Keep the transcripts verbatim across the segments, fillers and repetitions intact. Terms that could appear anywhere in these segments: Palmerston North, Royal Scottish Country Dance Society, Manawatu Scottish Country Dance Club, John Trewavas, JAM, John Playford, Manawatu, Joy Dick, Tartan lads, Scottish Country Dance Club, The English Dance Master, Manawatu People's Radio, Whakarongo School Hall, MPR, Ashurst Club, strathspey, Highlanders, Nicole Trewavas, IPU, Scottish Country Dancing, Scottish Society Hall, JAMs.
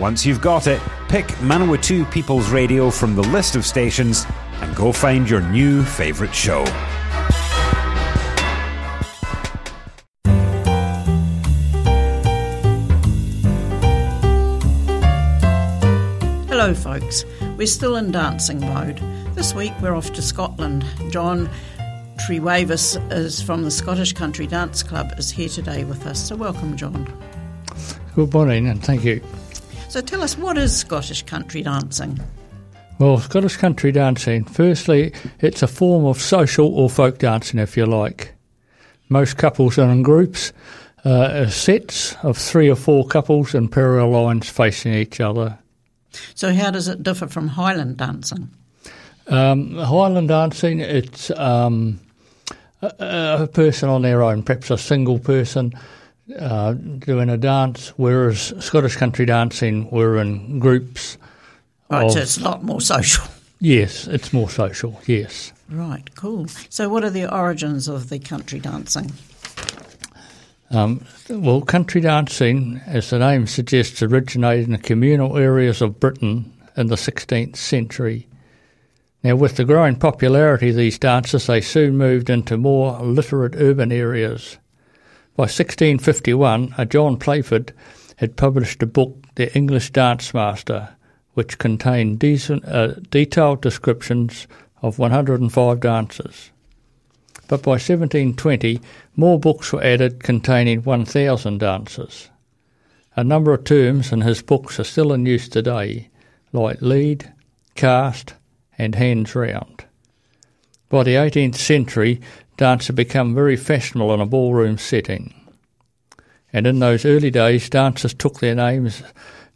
Once you've got it, pick Manawatu People's Radio from the list of stations and go find your new favourite show. Hello folks, we're still in dancing mode. This week we're off to Scotland. John Trewavas is from the Scottish Country Dance Club is here today with us. So welcome, John. Good morning and thank you. So tell us, what is Scottish Country Dancing? Well, Scottish Country Dancing, firstly, it's a form of social or folk dancing, if you like. Most couples are in groups, uh, sets of three or four couples in parallel lines facing each other. So how does it differ from Highland dancing? Um, Highland dancing, it's um, a, a person on their own, perhaps a single person uh, doing a dance, whereas Scottish Country Dancing, we're in groups. Right, of, so it's a lot more social. Yes, it's more social, yes. Right, cool. So what are the origins of the country dancing? Um, well, country dancing, as the name suggests, originated in the communal areas of Britain in the sixteenth century. Now, with the growing popularity of these dances, they soon moved into more literate urban areas. By sixteen fifty-one, a John Playford had published a book, The English Dance Master, which contained decent, uh, detailed descriptions of one hundred five dances. But by seventeen twenty, more books were added containing one thousand dances. A number of terms in his books are still in use today, like lead, cast and hands round. By the eighteenth century, dance had become very fashionable in a ballroom setting. And in those early days, dancers took their names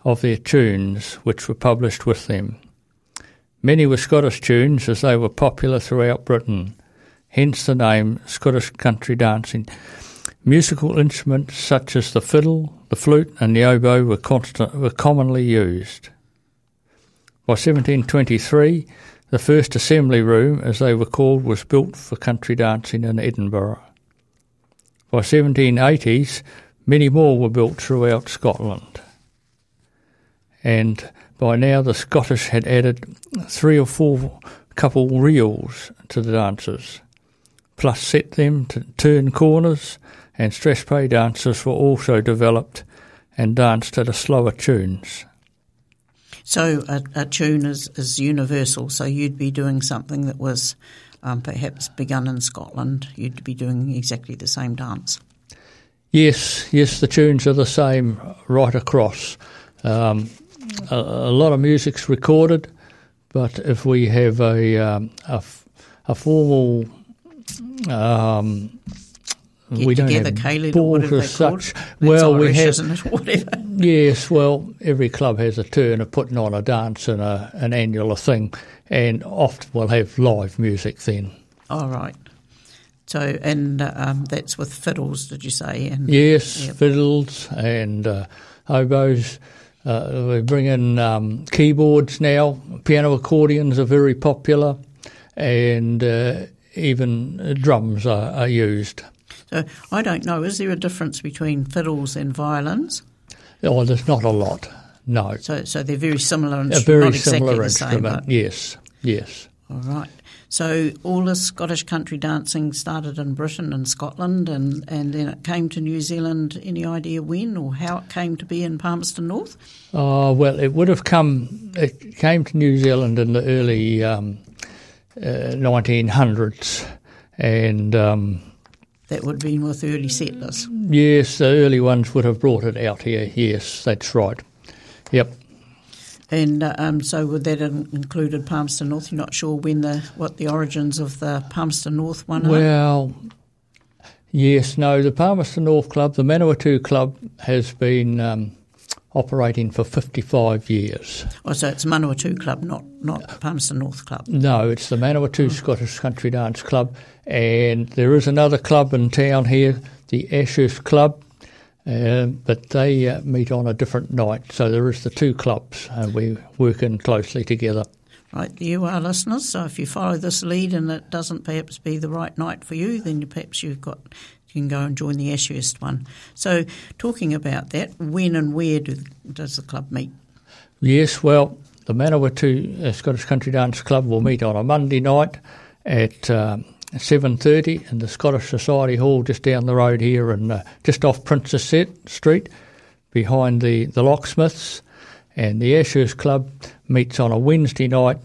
of their tunes, which were published with them. Many were Scottish tunes, as they were popular throughout Britain. Hence the name Scottish Country Dancing. Musical instruments such as the fiddle, the flute and the oboe were, constant, were commonly used. By seventeen twenty-three, the first assembly room, as they were called, was built for country dancing in Edinburgh. By seventeen eighties, many more were built throughout Scotland. And by now the Scottish had added three or four couple reels to the dances, plus set them to turn corners, and strathspey dances were also developed and danced at a slower tunes. So a, a tune is, is universal, so you'd be doing something that was um, perhaps begun in Scotland, you'd be doing exactly the same dance. Yes, yes, the tunes are the same right across. Um, a, a lot of music's recorded, but if we have a, um, a, a formal... Um, Get we together, don't have balls as such. Well, Irish, we have, isn't it? Whatever. Yes, well, every club has a turn of putting on a dance and a, an annual thing, and often we'll have live music then. All right. So, and um, that's with fiddles, did you say? And, yes, yep. Fiddles and uh, oboes. Uh, we bring in um, keyboards now. Piano accordions are very popular, and... Uh, Even drums are, are used. So I don't know, is there a difference between fiddles and violins? Oh, there's not a lot, no. So so they're very similar and not exactly the same. A very similar instrument, yes, yes. All right. So all this Scottish country dancing started in Britain and Scotland and, and then it came to New Zealand. Any idea when or how it came to be in Palmerston North? Oh, well, it would have come, it came to New Zealand in the early... Um, Uh, nineteen hundreds, and um, that would have been with early settlers. Yes, the early ones would have brought it out here. Yes, that's right. Yep. And uh, um, so, would that have included Palmerston North? You're not sure when the what the origins of the Palmerston North one are? Well, yes, no. The Palmerston North Club, the Manawatu Club, has been um, operating for fifty-five years. Oh, so it's Manawatu Club, not, not Palmerston North Club? No, it's the Manawatu Scottish Country Dance Club, and there is another club in town here, the Ashurst Club, uh, but they uh, meet on a different night. So there is the two clubs, and we work in closely together. Right, you are listeners, so if you follow this lead and it doesn't perhaps be the right night for you, then you, perhaps you've got... you can go and join the Ashurst one. So talking about that, when and where do, does the club meet? Yes, well, the Manawatu Scottish Country Dance Club will meet on a Monday night at um, seven thirty in the Scottish Society Hall just down the road here and uh, just off Princess Street behind the, the locksmiths. And the Ashurst Club meets on a Wednesday night,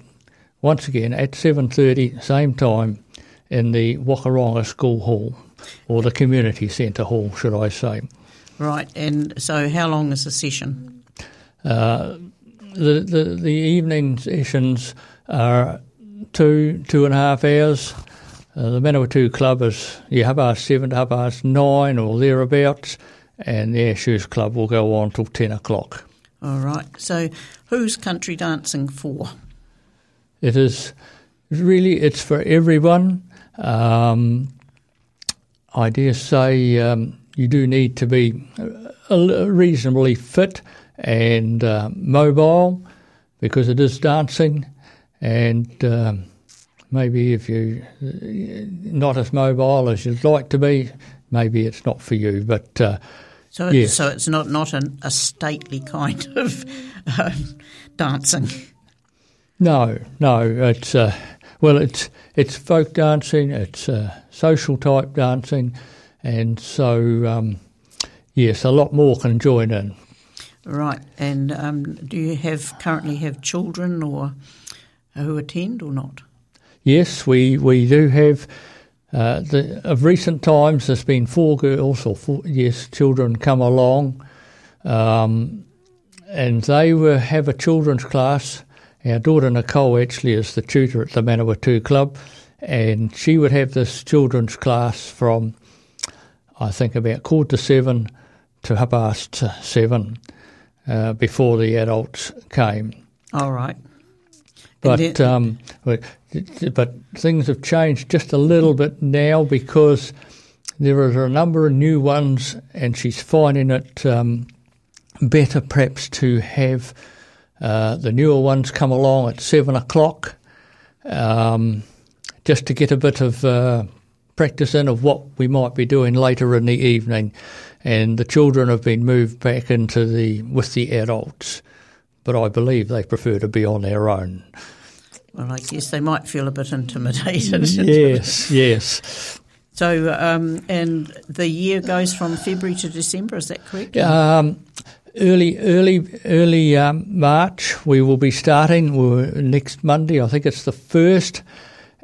once again at seven thirty, same time, in the Whakarongo School Hall. Or the community centre hall, should I say. Right, and so how long is the session? Uh, the, the the evening sessions are two, two and a half hours. Uh, the Manawatu Club is yeah, half past seven to half past nine or thereabouts, and the Ashurst Club will go on till ten o'clock. All right, so who's country dancing for? It is, really, it's for everyone. Um... I dare say um, you do need to be reasonably fit and uh, mobile because it is dancing, and um, maybe if you're not as mobile as you'd like to be, maybe it's not for you. But uh, so, it's, yes. so it's not, not an, a stately kind of uh, dancing? No, no, it's... Uh, Well, it's it's folk dancing, it's uh, social type dancing, and so um, yes, a lot more can join in. Right, and um, do you have currently have children or uh, who attend or not? Yes, we we do have. Uh, the, of recent times, there's been four girls or four, yes, children come along, um, and they were have a children's class. Our daughter Nicole actually is the tutor at the Manawatu Club, and she would have this children's class from, I think, about quarter to seven to half past seven uh, before the adults came. All right. But then- um, but things have changed just a little bit now because there are a number of new ones, and she's finding it um, better perhaps to have... Uh, the newer ones come along at seven o'clock um, just to get a bit of uh, practice in of what we might be doing later in the evening. And the children have been moved back into the with the adults, but I believe they prefer to be on their own. Well, I guess they might feel a bit intimidated. Yes, yes. So, um, and the year goes from February to December, is that correct? Um Early, early, early um, March. We will be starting We're next Monday. I think it's the first,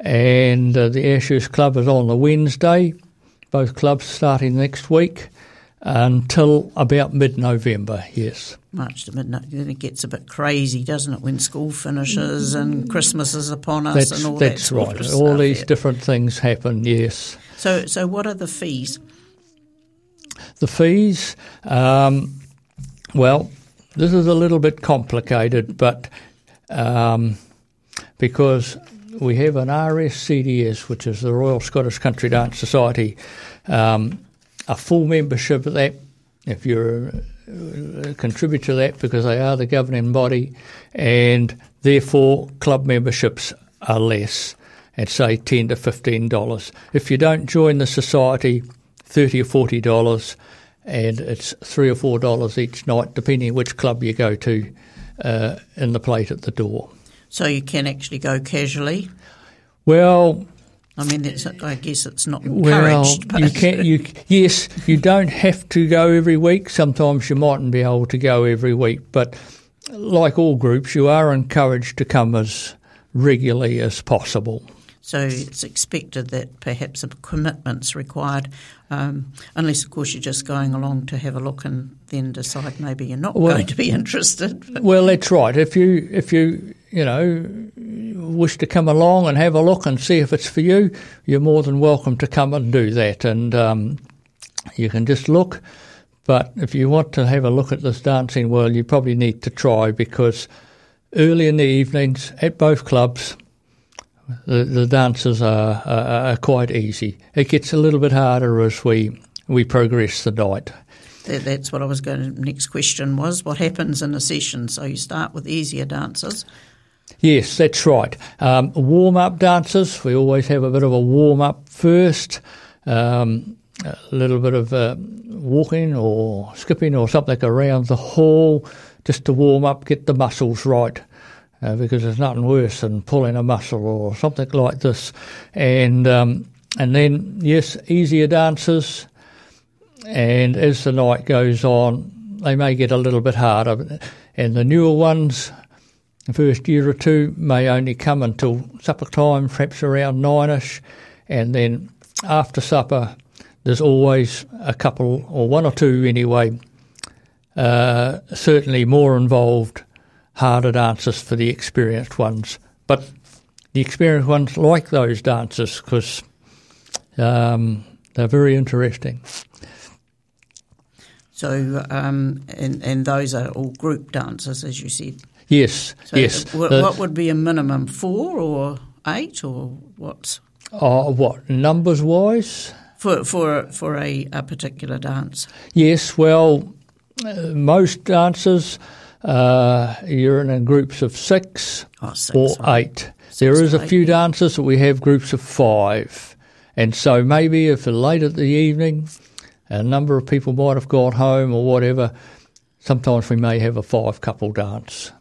and uh, the Ashurst Club is on the Wednesday. Both clubs starting next week until about mid-November. Yes, March to mid-November. Then it gets a bit crazy, doesn't it? When school finishes and Christmas is upon us, that's, and all that. That's right. Of all these there. different things happen. Yes. So, so what are the fees? The fees. Um, Well, this is a little bit complicated, but um, because we have an R S C D S, which is the Royal Scottish Country Dance Society, um, a full membership of that, if you're a contributor to that, because they are the governing body, and therefore club memberships are less at, say, ten dollars to fifteen dollars. If you don't join the society, thirty dollars or forty dollars. And it's three or four dollars each night, depending which club you go to, uh, in the plate at the door. So you can actually go casually. Well, I mean, it's, I guess it's not encouraged. Well, you can. You yes, you don't have to go every week. Sometimes you mightn't be able to go every week, but like all groups, you are encouraged to come as regularly as possible. So it's expected that perhaps a commitment's required, um, unless, of course, you're just going along to have a look and then decide maybe you're not well, going to be interested. But. Well, that's right. If you, if you, you know, wish to come along and have a look and see if it's for you, you're more than welcome to come and do that. And um, you can just look. But if you want to have a look at this dancing world, you probably need to try, because early in the evenings at both clubs, the, the dances are, are, are quite easy. It gets a little bit harder as we, we progress the night. That, that's what I was going to, next question was, what happens in a session? So you start with easier dances. Yes, that's right. Um, warm-up dances, we always have a bit of a warm-up first, um, a little bit of uh, walking or skipping or something around the hall, just to warm up, get the muscles right, uh, because there's nothing worse than pulling a muscle or something like this. And um, and then, yes, easier dances, and as the night goes on, they may get a little bit harder. And the newer ones, the first year or two, may only come until supper time, perhaps around nine-ish, and then after supper there's always a couple, or one or two anyway, uh, certainly more involved, harder dances for the experienced ones. But the experienced ones like those dances because um, they're very interesting. So, um, and, and those are all group dances, as you said. Yes, so yes. W- what would be a minimum, four or eight or what? Uh, what, numbers-wise? For for for a, a particular dance? Yes, well, most dances, uh, you're in groups of six, oh, six or right. eight. Six there is a eight. few dances that we have groups of five. And so maybe if late at the evening, a number of people might have gone home or whatever, sometimes we may have a five-couple dance.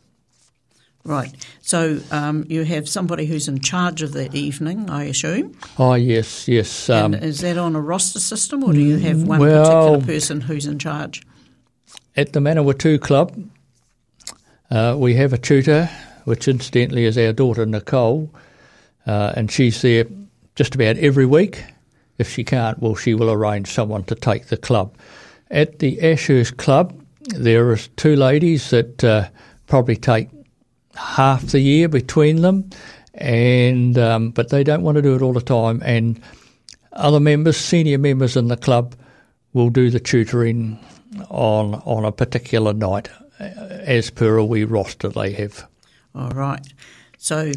Right. So um, you have somebody who's in charge of the evening, I assume? Oh, yes, yes. Um, and is that on a roster system, or do you have one well, particular person who's in charge? At the Manawatu Club, uh, we have a tutor, which incidentally is our daughter Nicole, uh, and she's there just about every week. If she can't, well, she will arrange someone to take the club. At the Ashurst Club, there is two ladies that uh, probably take half the year between them, and um, but they don't want to do it all the time, and other members, senior members in the club, will do the tutoring on on a particular night as per a wee roster they have. All right. So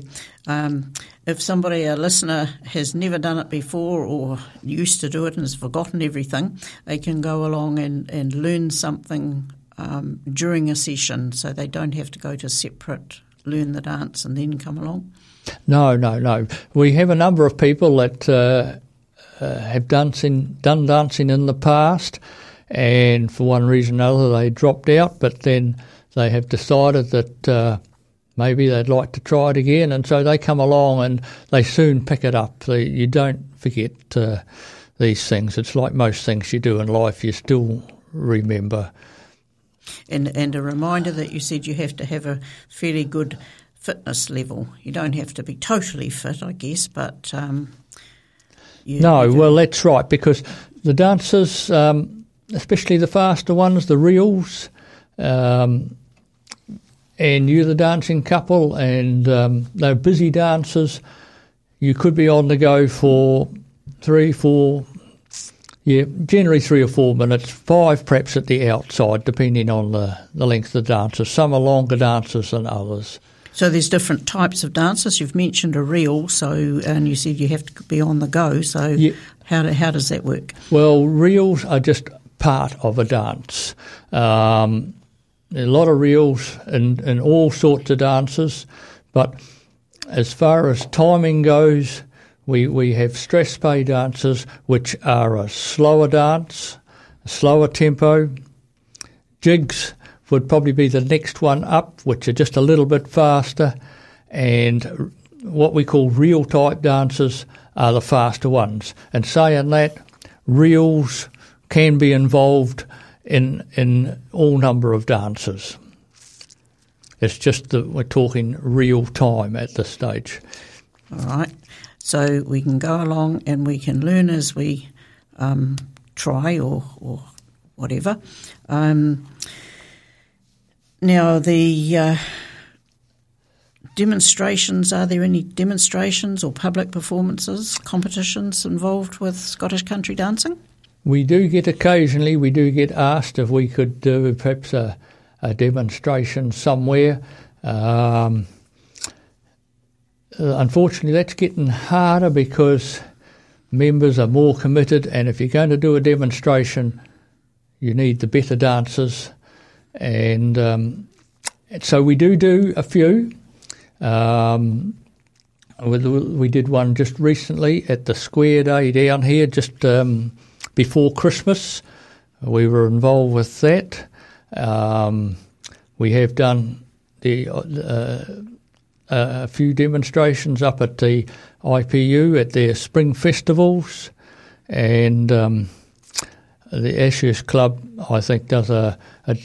um, if somebody, a listener, has never done it before or used to do it and has forgotten everything, they can go along and, and learn something um, during a session, so they don't have to go to separate learn the dance and then come along? No, no, no. We have a number of people that uh, uh, have dancing, done dancing in the past, and for one reason or another they dropped out, but then they have decided that uh, maybe they'd like to try it again, and so they come along and they soon pick it up. They, you don't forget uh, these things. It's like most things you do in life, you still remember. And, and a reminder that you said you have to have a fairly good fitness level. You don't have to be totally fit, I guess, but... Um, you, no, you well, that's right, because the dancers, um, especially the faster ones, the reels, um, and you're the dancing couple, and um, they're busy dancers. You could be on the go for three, four... Yeah, generally three or four minutes, five perhaps at the outside, depending on the, the length of the dances. Some are longer dances than others. So there's different types of dances. You've mentioned a reel, so and you said you have to be on the go. So yeah. how do, how does that work? Well, reels are just part of a dance. Um, a lot of reels in, in all sorts of dances, but as far as timing goes, We we have stress pay dances, which are a slower dance, a slower tempo. Jigs would probably be the next one up, which are just a little bit faster. And what we call reel-type dances are the faster ones. And saying that, reels can be involved in in all number of dances. It's just that we're talking real time at this stage. All right. So we can go along and we can learn as we um, try or, or whatever. Um, now, the uh, demonstrations, are there any demonstrations or public performances, competitions involved with Scottish country dancing? We do get occasionally, we do get asked if we could do perhaps a, a demonstration somewhere. Um, unfortunately, that's getting harder because members are more committed, and if you're going to do a demonstration, you need the better dancers. And um, so we do do a few. Um, we did one just recently at the Square Day down here, just um, before Christmas. We were involved with that. Um, we have done the uh, a few demonstrations up at the I P U at their spring festivals, and um, the Ashurst Club, I think, does a, a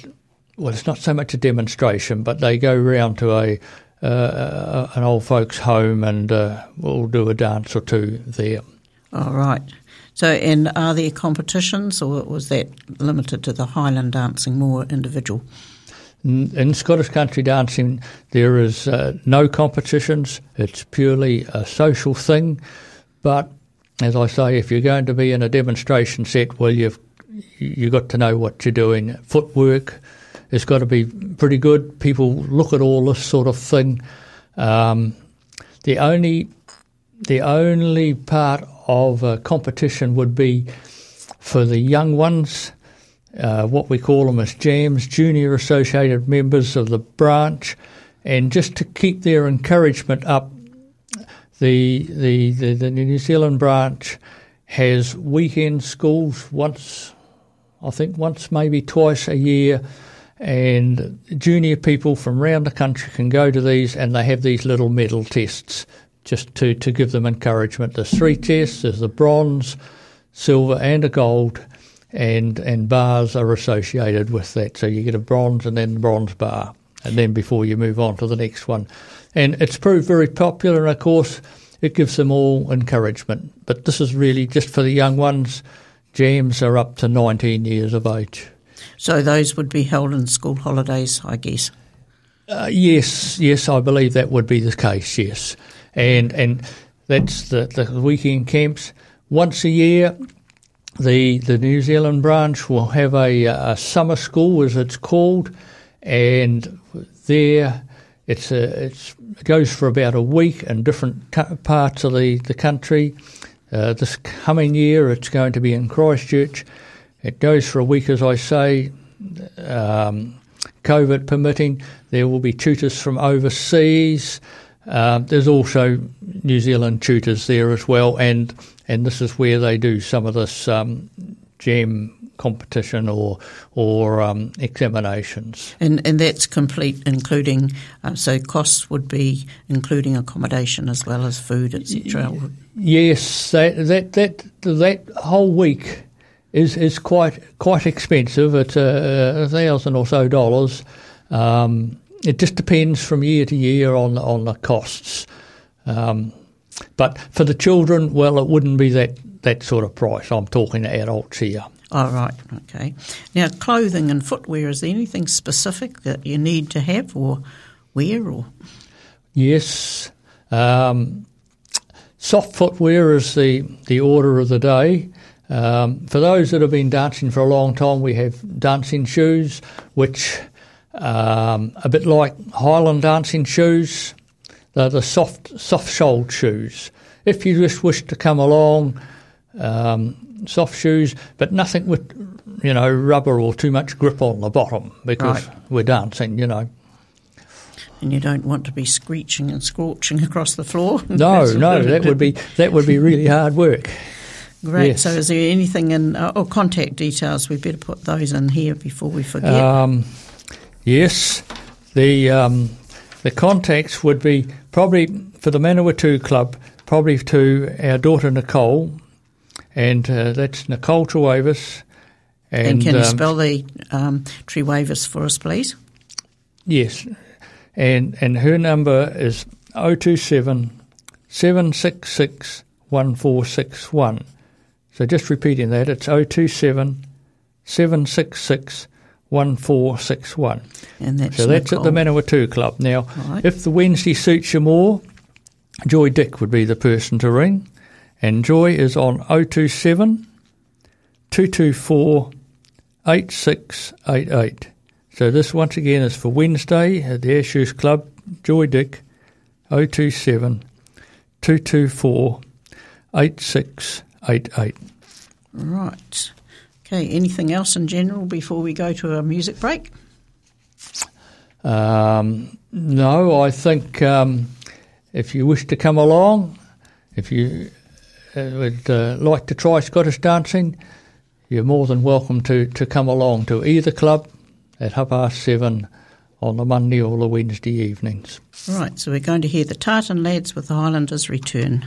well, it's not so much a demonstration, but they go round to a Uh, an old folks' home, and uh, we'll do a dance or two there. All right. So, and are there competitions, or was that limited to the Highland dancing, more individual? In Scottish country dancing, there is uh, no competitions. It's purely a social thing. But as I say, if you're going to be in a demonstration set, well, you've you got to know what you're doing. Footwork. It's got to be pretty good. People look at all this sort of thing. Um, the only the only part of a competition would be for the young ones, uh, what we call them as J A Ms, Junior Associated Members of the Branch, and just to keep their encouragement up, the the, the, the New Zealand branch has weekend schools once, I think once, maybe twice a year, and junior people from around the country can go to these, and they have these little medal tests just to, to give them encouragement. There's three tests. There's a bronze, silver and a gold, and and bars are associated with that. So you get a bronze and then bronze bar, and then before you move on to the next one. And it's proved very popular, and of course it gives them all encouragement. But this is really just for the young ones. J A Ms are up to nineteen years of age. So those would be held in school holidays, I guess. Uh, yes, yes, I believe that would be the case. Yes, and and that's the, the weekend camps. Once a year, the the New Zealand branch will have a, a summer school, as it's called, and there it's a, it's it goes for about a week in different parts of the the country. Uh, this coming year, it's going to be in Christchurch. It goes for a week, as I say, um, COVID permitting. There will be tutors from overseas. Um, there's also New Zealand tutors there as well, and and this is where they do some of this um, J A M competition or or um, examinations. And and that's complete, including uh, so costs would be including accommodation as well as food, et cetera. Yes, that that that that whole week is is quite quite expensive. It's a thousand or so dollars. Um, it just depends from year to year on on the costs. Um, but for the children, well, it wouldn't be that, that sort of price. I'm talking to adults here. All right, okay. Now, clothing and footwear, is there anything specific that you need to have or wear? Or yes, um, soft footwear is the, the order of the day. Um, for those that have been dancing for a long time, we have dancing shoes, which um, a bit like Highland dancing shoes, they're the soft, soft-soled shoes. If you just wish to come along, um, soft shoes, but nothing with, you know, rubber or too much grip on the bottom, because right. We're dancing, you know. And you don't want to be screeching and scorching across the floor. No, no, that would be that would be really hard work. Great. Yes. So is there anything in uh, – or contact details, we better put those in here before we forget. Um, yes. The um, the contacts would be probably for the Manawatu Club, probably to our daughter Nicole, and uh, that's Nicole Trewavas. And, and can um, you spell the um, Trewavas for us, please? Yes. And, and her number is oh two seven, seven six six, one four six one. So just repeating that, it's oh two seven, seven six six, one four six one. And that's so that's Nicole. At the Manawatu Club. Now, right. If the Wednesday suits you more, Joy Dick would be the person to ring. And Joy is on 027 two two four, eight six eight eight. So this once again is for Wednesday at the Ashurst Club, Joy Dick, oh two seven, two two four, eight six eight eight. Right. Okay, anything else in general before we go to a music break? Um, no, I think um, if you wish to come along, if you would uh, like to try Scottish dancing, you're more than welcome to, to come along to either club at half past seven on the Monday or the Wednesday evenings. Right, so we're going to hear the Tartan Lads with the Highlanders return.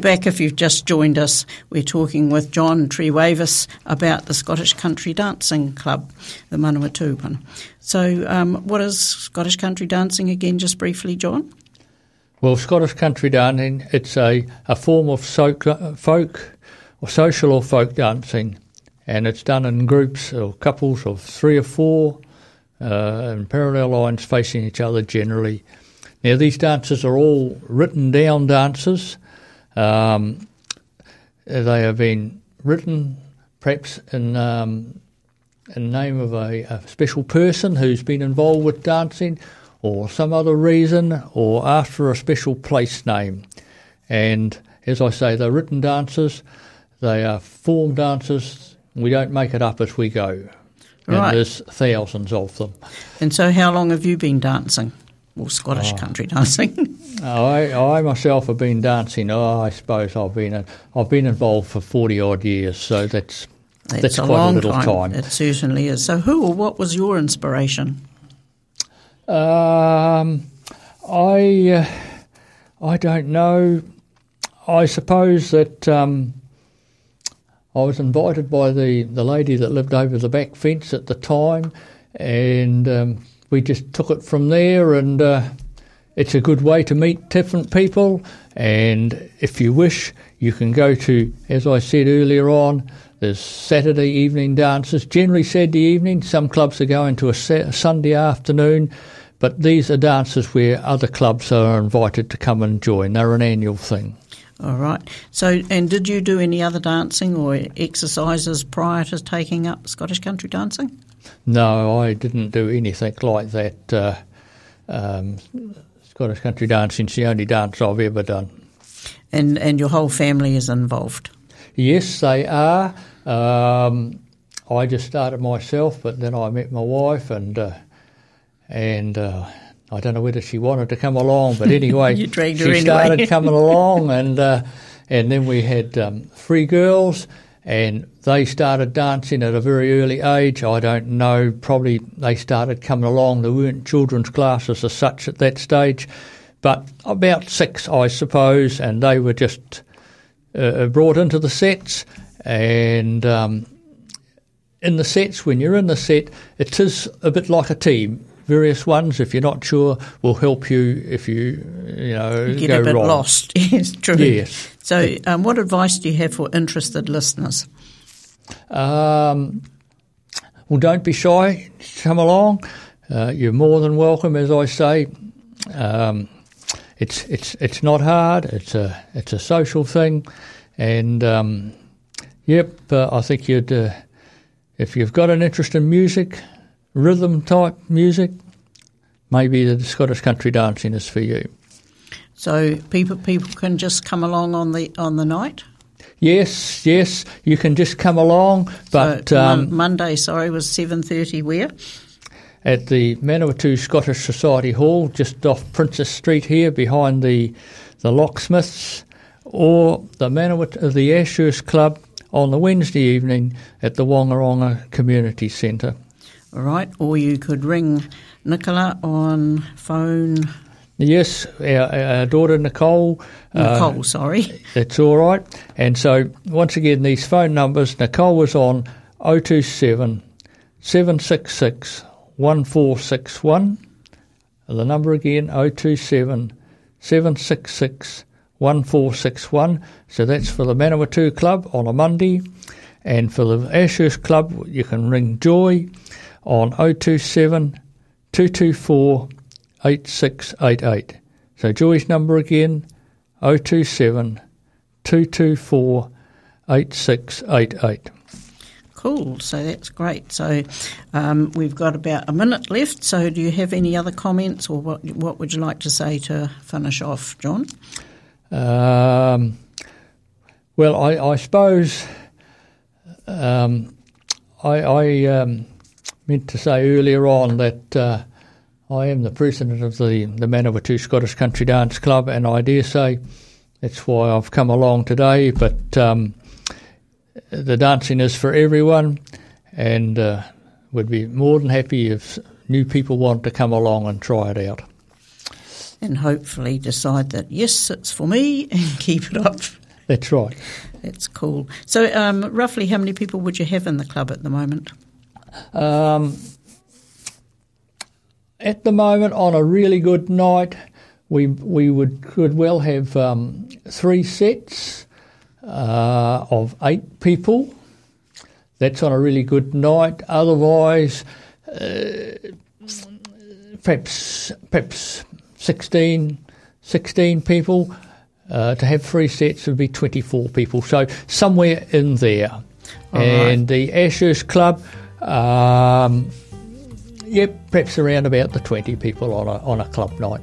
Back if you've just joined us. We're talking with John Trewavas about the Scottish Country Dancing Club, the Manawatu one. So um, what is Scottish Country Dancing again, just briefly, John? Well, Scottish Country Dancing, it's a, a form of so- folk or social or folk dancing, and it's done in groups or couples of three or four uh, in parallel lines facing each other generally. Now, these dances are all written down dances. Um, they have been written perhaps in, um, in the name of a, a special person who's been involved with dancing or some other reason, or after a special place name. And as I say, they're written dances, they are form dances, we don't make it up as we go. Right. And there's thousands of them. And so how long have you been dancing? Well, Scottish oh. country dancing. oh, I, I myself have been dancing. Oh, I suppose I've been a, I've been involved for forty odd years. So that's that's, that's a quite long a little time. time. It certainly is. So, who or what was your inspiration? Um, I uh, I don't know. I suppose that um, I was invited by the the lady that lived over the back fence at the time, and. Um, We just took it from there, and uh, it's a good way to meet different people. And if you wish, you can go to, as I said earlier on, there's Saturday evening dances, generally Saturday evening. Some clubs are going to a Sunday afternoon, but these are dances where other clubs are invited to come and join. They're an annual thing. All right. So, and did you do any other dancing or exercises prior to taking up Scottish country dancing? No, I didn't do anything like that. Uh, um, Scottish country dancing's the only dance I've ever done. And and your whole family is involved? Yes, they are. Um, I just started myself, but then I met my wife, and uh, and uh, I don't know whether she wanted to come along, but anyway, you dragged her she anyway. started coming along, and uh, and then we had um, three girls. And they started dancing at a very early age. I don't know, probably they started coming along. There weren't children's classes as such at that stage, but about six, I suppose, and they were just uh, brought into the sets. And um, in the sets, when you're in the set, it is a bit like a team. Various ones, if you're not sure, will help you if you, you know, you get go a bit wrong. lost. Yes, true. Yes. So, um, what advice do you have for interested listeners? Um, well, don't be shy. Come along. uh, you're more than welcome, as I say. Um, it's it's it's not hard. It's a it's a social thing, and um, yep, uh, I think you'd uh, if you've got an interest in music, rhythm type music, maybe the Scottish country dancing is for you. So people people can just come along on the on the night. Yes, yes, you can just come along. But so, um, Monday, sorry, was seven thirty. Where? At the Manawatu Scottish Society Hall, just off Princess Street here, behind the the locksmiths, or the Manawatu, the Ashurst Club on the Wednesday evening at the Whangaronga Community Centre. All right, or you could ring Nicola on phone. Yes, our, our daughter Nicole. Nicole, uh, sorry. That's all right. And so, once again, these phone numbers, Nicole was on oh two seven, seven six six, one four six one. The number again, oh two seven, seven six six, one four six one. So that's for the Manawatu Club on a Monday. And for the Ashurst Club, you can ring Joy on oh two seven, two two four, eight six eight eight. So Joy's number again, oh two seven, two two four, eight six eight eight. Cool, so that's great. So um, we've got about a minute left, so do you have any other comments, or what what would you like to say to finish off, John? Um, well, I, I suppose um, I, I um, meant to say earlier on that uh, I am the president of the, the Manawatu Scottish Country Dance Club, and I dare say that's why I've come along today, but um, the dancing is for everyone, and uh, we'd be more than happy if new people want to come along and try it out. And hopefully decide that, yes, it's for me, and keep it up. That's right. That's cool. So um, roughly how many people would you have in the club at the moment? Um... At the moment, on a really good night, we we would could well have um, three sets uh, of eight people. That's on a really good night. Otherwise, uh, perhaps perhaps sixteen, sixteen people. Uh, to have three sets would be twenty-four people. So somewhere in there. All and right. The Ashurst Club. Um, Yep, perhaps around about the twenty people on a on a club night.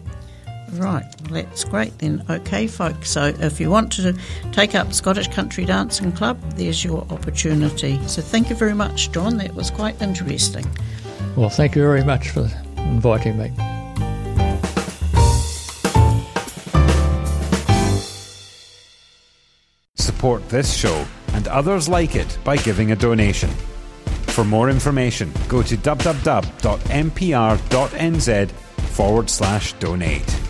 Right, well, that's great then. Okay, folks, so if you want to take up Scottish Country Dancing Club, there's your opportunity. So thank you very much, John. That was quite interesting. Well, thank you very much for inviting me. Support this show and others like it by giving a donation. For more information, go to www dot m p r dot n z forward slash donate.